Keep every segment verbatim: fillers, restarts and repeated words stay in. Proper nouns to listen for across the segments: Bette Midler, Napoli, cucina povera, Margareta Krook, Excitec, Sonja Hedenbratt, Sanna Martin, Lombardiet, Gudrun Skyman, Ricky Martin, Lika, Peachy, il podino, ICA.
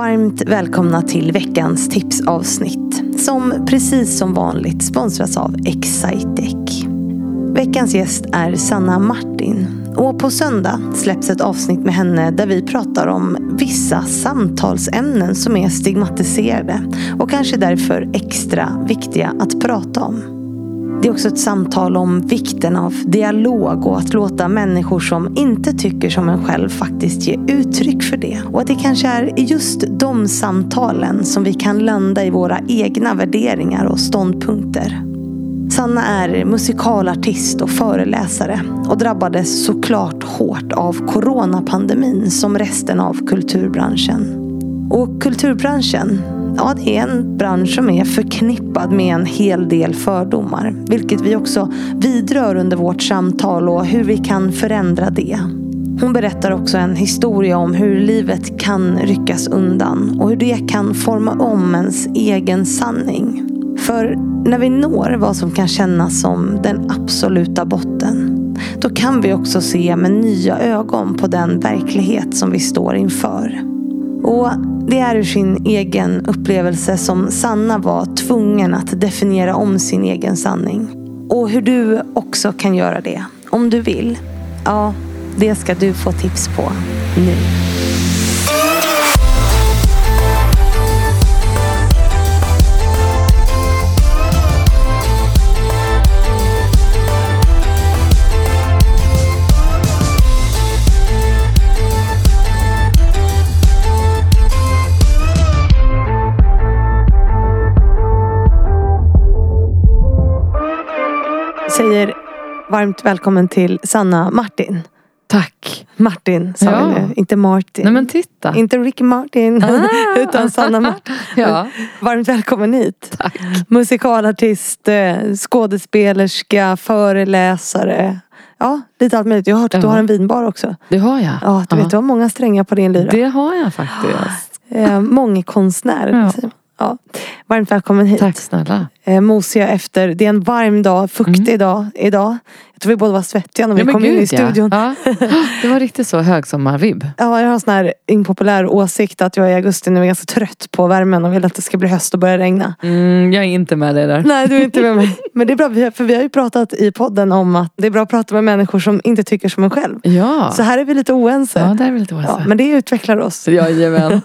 varmt välkomna till veckans tipsavsnitt som precis som vanligt sponsras av Excitec. Veckans gäst är Sanna Martin och på söndag släpps ett avsnitt med henne där vi pratar om vissa samtalsämnen som är stigmatiserade och kanske därför extra viktiga att prata om. Det är också ett samtal om vikten av dialog och att låta människor som inte tycker som en själv faktiskt ge uttryck för det. Och att det kanske är i just de samtalen som vi kan landa i våra egna värderingar och ståndpunkter. Sanna är musikalartist och föreläsare och drabbades såklart hårt av coronapandemin som resten av kulturbranschen. Och kulturbranschen, ja, det är en bransch som är förknippad med en hel del fördomar, vilket vi också vidrör under vårt samtal och hur vi kan förändra det. Hon berättar också en historia om hur livet kan ryckas undan och hur det kan forma om ens egen sanning. För när vi når vad som kan kännas som den absoluta botten, då kan vi också se med nya ögon på den verklighet som vi står inför. Och det är ur sin egen upplevelse som Sanna var tvungen att definiera om sin egen sanning. Och hur du också kan göra det, om du vill. Ja, det ska du få tips på nu. Säger varmt välkommen till Sanna Martin. Tack. Martin sa ja. vi nu, inte Martin. Nej men titta. Inte Ricky Martin, ah. utan Sanna Martin. Ja. Varmt välkommen hit. Tack. Musikalartist, skådespelerska, föreläsare. Ja, lite allt möjligt. Jag har hört att du har en vinbar också. Det har jag. Ja, du vet, uh-huh. du har många strängar på din lyra. Det har jag faktiskt. Eh, Mångkonstnär. Ja. Ja, varmt välkommen hit. Tack snälla. Eh, mosiga efter. Det är en varm dag, fuktig mm. dag idag. Jag tror vi båda var svettiga när vi ja, kom gud, in i studion. Ja. Ja. Det var riktigt så högsommarvibb. Ja, jag har en sån här impopulär åsikt att jag i augusti nu är ganska trött på värmen och vill att det ska bli höst och börja regna. Mm, jag är inte med dig där. Nej, du är inte med mig. Men det är bra, för vi har ju pratat i podden om att det är bra att prata med människor som inte tycker som en själv. Ja. Så här är vi lite oense. Ja, där är vi lite oense. Ja, men det utvecklar oss. Jajamän.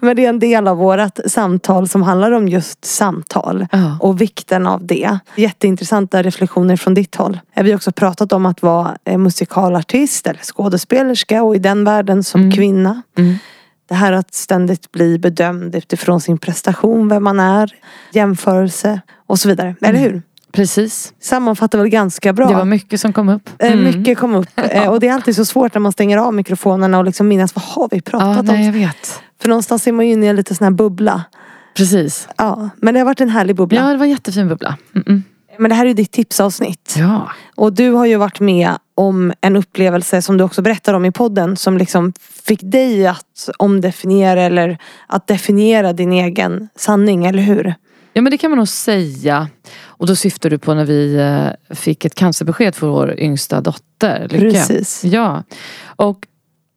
Men det är en del av vårat samtal som handlar om just samtal. Uh-huh. Och vikten av det. Jätteintressanta reflektioner från ditt håll. Vi har också pratat om att vara musikalartist eller skådespelerska och i den världen som mm. kvinna. Mm. Det här att ständigt bli bedömd utifrån sin prestation, vem man är, jämförelse och så vidare. Mm. Eller hur? Precis. Sammanfattar väl ganska bra. Det var mycket som kom upp. Mm. Mycket kom upp. Ja. Och det är alltid så svårt när man stänger av mikrofonerna och liksom minnas, vad har vi pratat ja, om? Nej, jag vet. För någonstans är man ju inne i en liten sån här bubbla. Precis. Ja, men det har varit en härlig bubbla. Ja, det var en jättefin bubbla. Mm-mm. Men det här är ju ditt tipsavsnitt. Ja. Och du har ju varit med om en upplevelse som du också berättar om i podden som liksom fick dig att omdefiniera eller att definiera din egen sanning, eller hur? Ja, men det kan man nog säga. Och då syftar du på när vi fick ett cancerbesked för vår yngsta dotter, Lika. Precis. Ja. Och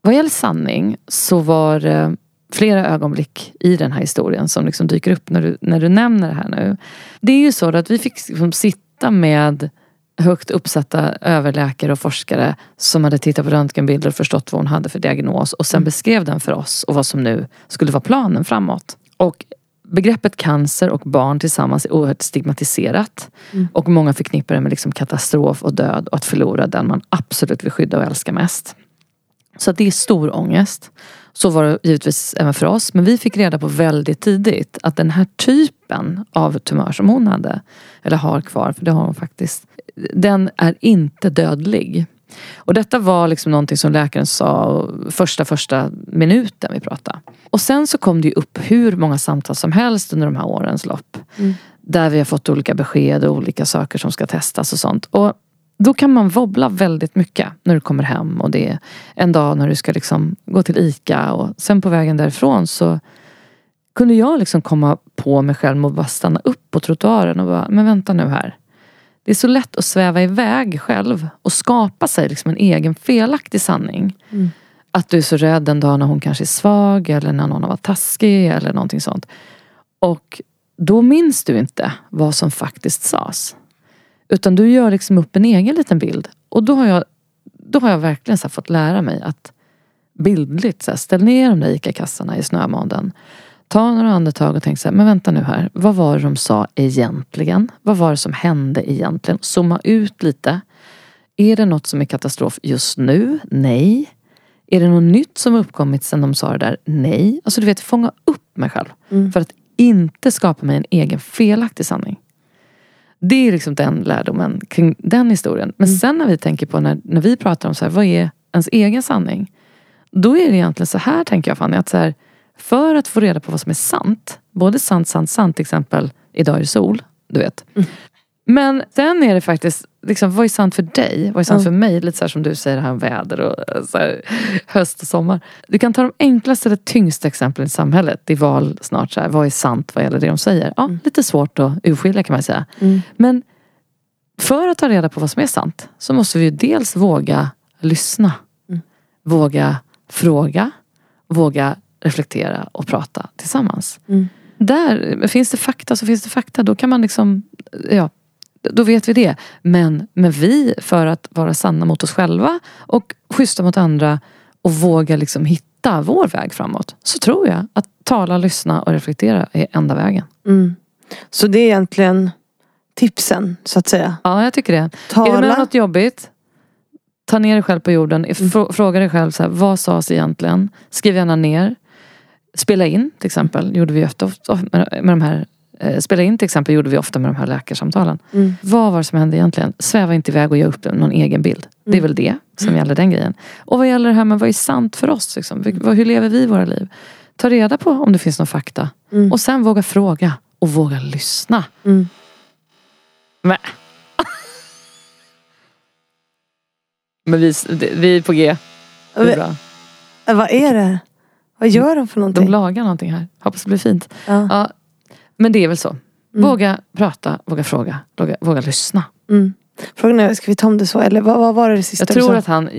vad gäller sanning så var flera ögonblick i den här historien som liksom dyker upp när du, när du nämner det här nu. Det är ju så att vi fick liksom sitta med högt uppsatta överläkare och forskare som hade tittat på röntgenbilder och förstått vad hon hade för diagnos och sen mm. beskrev den för oss och vad som nu skulle vara planen framåt. Och begreppet cancer och barn tillsammans är oerhört stigmatiserat mm. och många förknippar det med liksom katastrof och död och att förlora den man absolut vill skydda och älska mest. Så det är stor ångest. Så var det givetvis även för oss. Men vi fick reda på väldigt tidigt att den här typen av tumör som hon hade, eller har kvar, för det har hon faktiskt, den är inte dödlig. Och detta var liksom någonting som läkaren sa första, första minuten vi pratade. Och sen så kom det ju upp hur många samtal som helst under de här årens lopp. Mm. Där vi har fått olika besked och olika saker som ska testas och sånt. Och då kan man wobbla väldigt mycket när du kommer hem och det är en dag när du ska liksom gå till ICA och sen på vägen därifrån så kunde jag liksom komma på mig själv och bara stanna upp på trottoaren och bara, men vänta nu här. Det är så lätt att sväva iväg själv och skapa sig liksom en egen felaktig sanning. Mm. Att du är så rädd en dag när hon kanske är svag eller när någon har varit taskig eller någonting sånt. Och då minns du inte vad som faktiskt sades. Utan du gör liksom upp en egen liten bild. Och då har jag, då har jag verkligen så fått lära mig att bildligt så här, ställ ner de där ICA-kassarna i snömånden. Ta några andetag och tänk så här, men vänta nu här. Vad var det de sa egentligen? Vad var det som hände egentligen? Zooma ut lite. Är det något som är katastrof just nu? Nej. Är det något nytt som uppkommit sen de sa det där? Nej. Alltså du vet, fånga upp mig själv. Mm. För att inte skapa mig en egen felaktig sanning. Det är liksom den lärdomen kring den historien. Men mm. sen när vi tänker på, när, när vi pratar om så här, vad är ens egen sanning? Då är det egentligen så här, tänker jag Fanny, att så här, för att få reda på vad som är sant, både sant, sant, sant, till exempel idag är det sol, du vet. Mm. Men sen är det faktiskt, liksom, vad är sant för dig? Vad är sant mm. för mig? Lite så här som du säger, det här om väder och så här, höst och sommar. Du kan ta de enklaste eller tyngsta exemplen i samhället. Det är val snart så här, vad är sant vad gäller det de säger? Ja, mm. lite svårt att urskilja kan man säga. Mm. Men för att ta reda på vad som är sant så måste vi ju dels våga lyssna. Mm. Våga fråga. Våga reflektera och prata tillsammans. Mm. Där finns det fakta så finns det fakta. Då kan man liksom, ja, då vet vi det. Men, men vi, för att vara sanna mot oss själva och schyssta mot andra och våga liksom hitta vår väg framåt, så tror jag att tala, lyssna och reflektera är enda vägen. Mm. Så det är egentligen tipsen, så att säga. Ja, jag tycker det. Tala. Är det något jobbigt? Ta ner dig själv på jorden. Frå- fråga dig själv, så här, vad sades egentligen? Skriv gärna ner. Spela in, till exempel. Gjorde vi ofta med, med de här Spela in till exempel gjorde vi ofta med de här läkarsamtalen. Mm. Vad var det som hände egentligen? Sväva inte iväg och ge upp någon egen bild. Mm. Det är väl det som mm. gäller den grejen. Och vad gäller det här med vad är sant för oss? Liksom? Hur lever vi våra liv? Ta reda på om det finns någon fakta. Mm. Och sen våga fråga. Och våga lyssna. Mm. Men. Men vi, vi är på G. Är det bra? Vad är det? Vad gör de för någonting? De lagar någonting här. Hoppas det blir fint. Ja. ja. Men det är väl så. Våga mm. prata, våga fråga, våga, våga lyssna. Mm. Frågan är, ska vi ta om det så? Eller vad, vad var det, det sista? Jag tror att han...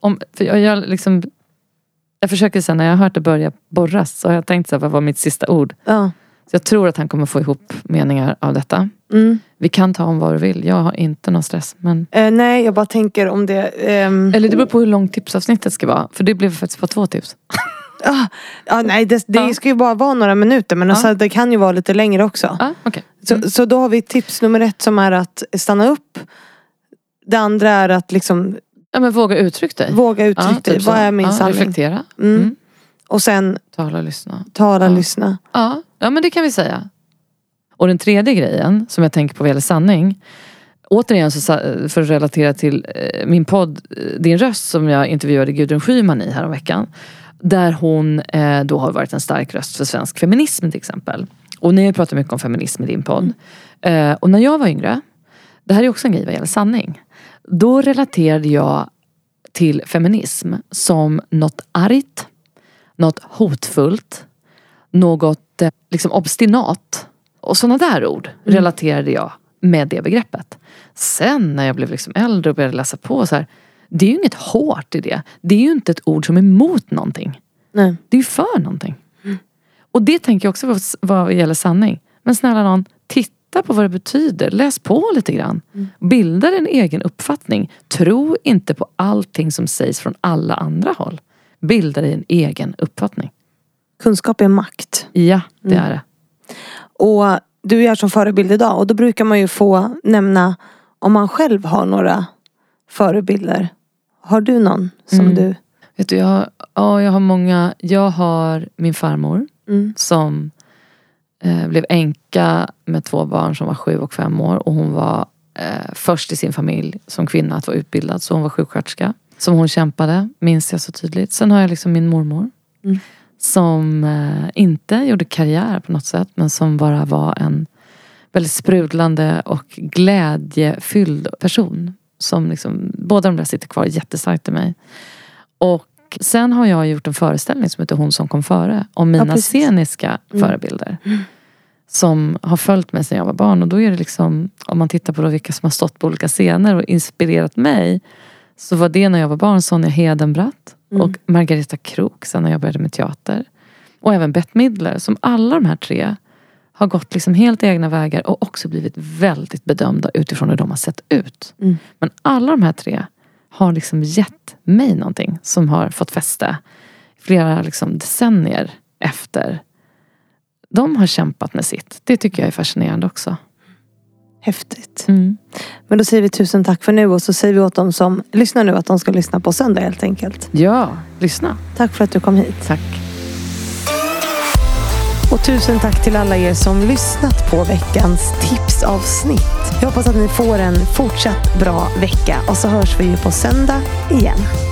Om, för jag, jag, liksom, jag försöker sen, när jag har hört det börja borras så har jag tänkt så här, vad var mitt sista ord? Ja. Så jag tror att han kommer få ihop meningar av detta. Mm. Vi kan ta om vad du vill. Jag har inte någon stress. Men... Eh, nej, jag bara tänker om det... Ehm... Eller det beror på hur långt tipsavsnittet ska vara. För det blev faktiskt på två tips. Ah, ah, nej, det, det ah. ska ju bara vara några minuter. Men ah. alltså, det kan ju vara lite längre också. ah, okay. mm. så, så då har vi tips nummer ett som är att stanna upp. Det andra är att liksom ja, men våga uttrycka dig. Våga uttrycka ah, dig, typ vad så. är min ah, sanning? Reflektera mm. Mm. Och sen tala och lyssna, tala, ah. lyssna. Ah. Ja, men det kan vi säga. Och den tredje grejen som jag tänker på vad gäller sanning, återigen så för att relatera till min podd Din röst, som jag intervjuade Gudrun Skyman i här om veckan, där hon eh, då har varit en stark röst för svensk feminism till exempel. Och ni har pratat mycket om feminism i din podd. Mm. Eh, och när jag var yngre, det här är också en grej vad gäller sanning, då relaterade jag till feminism som något argt, något hotfullt, något eh, liksom obstinat. Och sådana där ord mm. relaterade jag med det begreppet. Sen när jag blev liksom äldre och började läsa på så här, det är ju inget hårt i det. Det är ju inte ett ord som är emot någonting. Nej. Det är ju för någonting. Mm. Och det tänker jag också vad, vad gäller sanning. Men snälla någon, titta på vad det betyder. Läs på lite grann. Mm. Bilda en egen uppfattning. Tro inte på allting som sägs från alla andra håll. Bilda en egen uppfattning. Kunskap är makt. Ja, det mm. är det. Och du är som förebild idag. Och då brukar man ju få nämna om man själv har några förebilder. Har du någon som mm. du... Vet du, jag, ja, jag har många. Jag har min farmor mm. som eh, blev änka med två barn som var sju och fem år. Och hon var eh, först i sin familj som kvinna att vara utbildad. Så hon var sjuksköterska. Som hon kämpade, minns jag så tydligt. Sen har jag liksom min mormor. Mm. Som eh, inte gjorde karriär på något sätt. Men som bara var en väldigt sprudlande och glädjefylld person. Som liksom, båda de där sitter kvar jättestarkt i mig. Och sen har jag gjort en föreställning som heter Hon som kom före. Om mina ja, sceniska mm. förebilder. Mm. Som har följt mig sedan jag var barn. Och då är det liksom, om man tittar på då vilka som har stått på olika scener och inspirerat mig. Så var det när jag var barn Sonja Hedenbratt. Mm. Och Margareta Krook sen när jag började med teater. Och även Bette Midler, som alla de här tre har gått liksom helt egna vägar och också blivit väldigt bedömda utifrån hur de har sett ut. Mm. Men alla de här tre har liksom gett mig någonting som har fått fäste flera liksom decennier efter. De har kämpat med sitt. Det tycker jag är fascinerande också. Häftigt. Mm. Men då säger vi tusen tack för nu, och så säger vi åt dem som lyssnar nu att de ska lyssna på söndag helt enkelt. Ja, lyssna. Tack för att du kom hit. Tack. Och tusen tack till alla er som lyssnat på veckans tipsavsnitt. Jag hoppas att ni får en fortsatt bra vecka, och så hörs vi ju på söndag igen.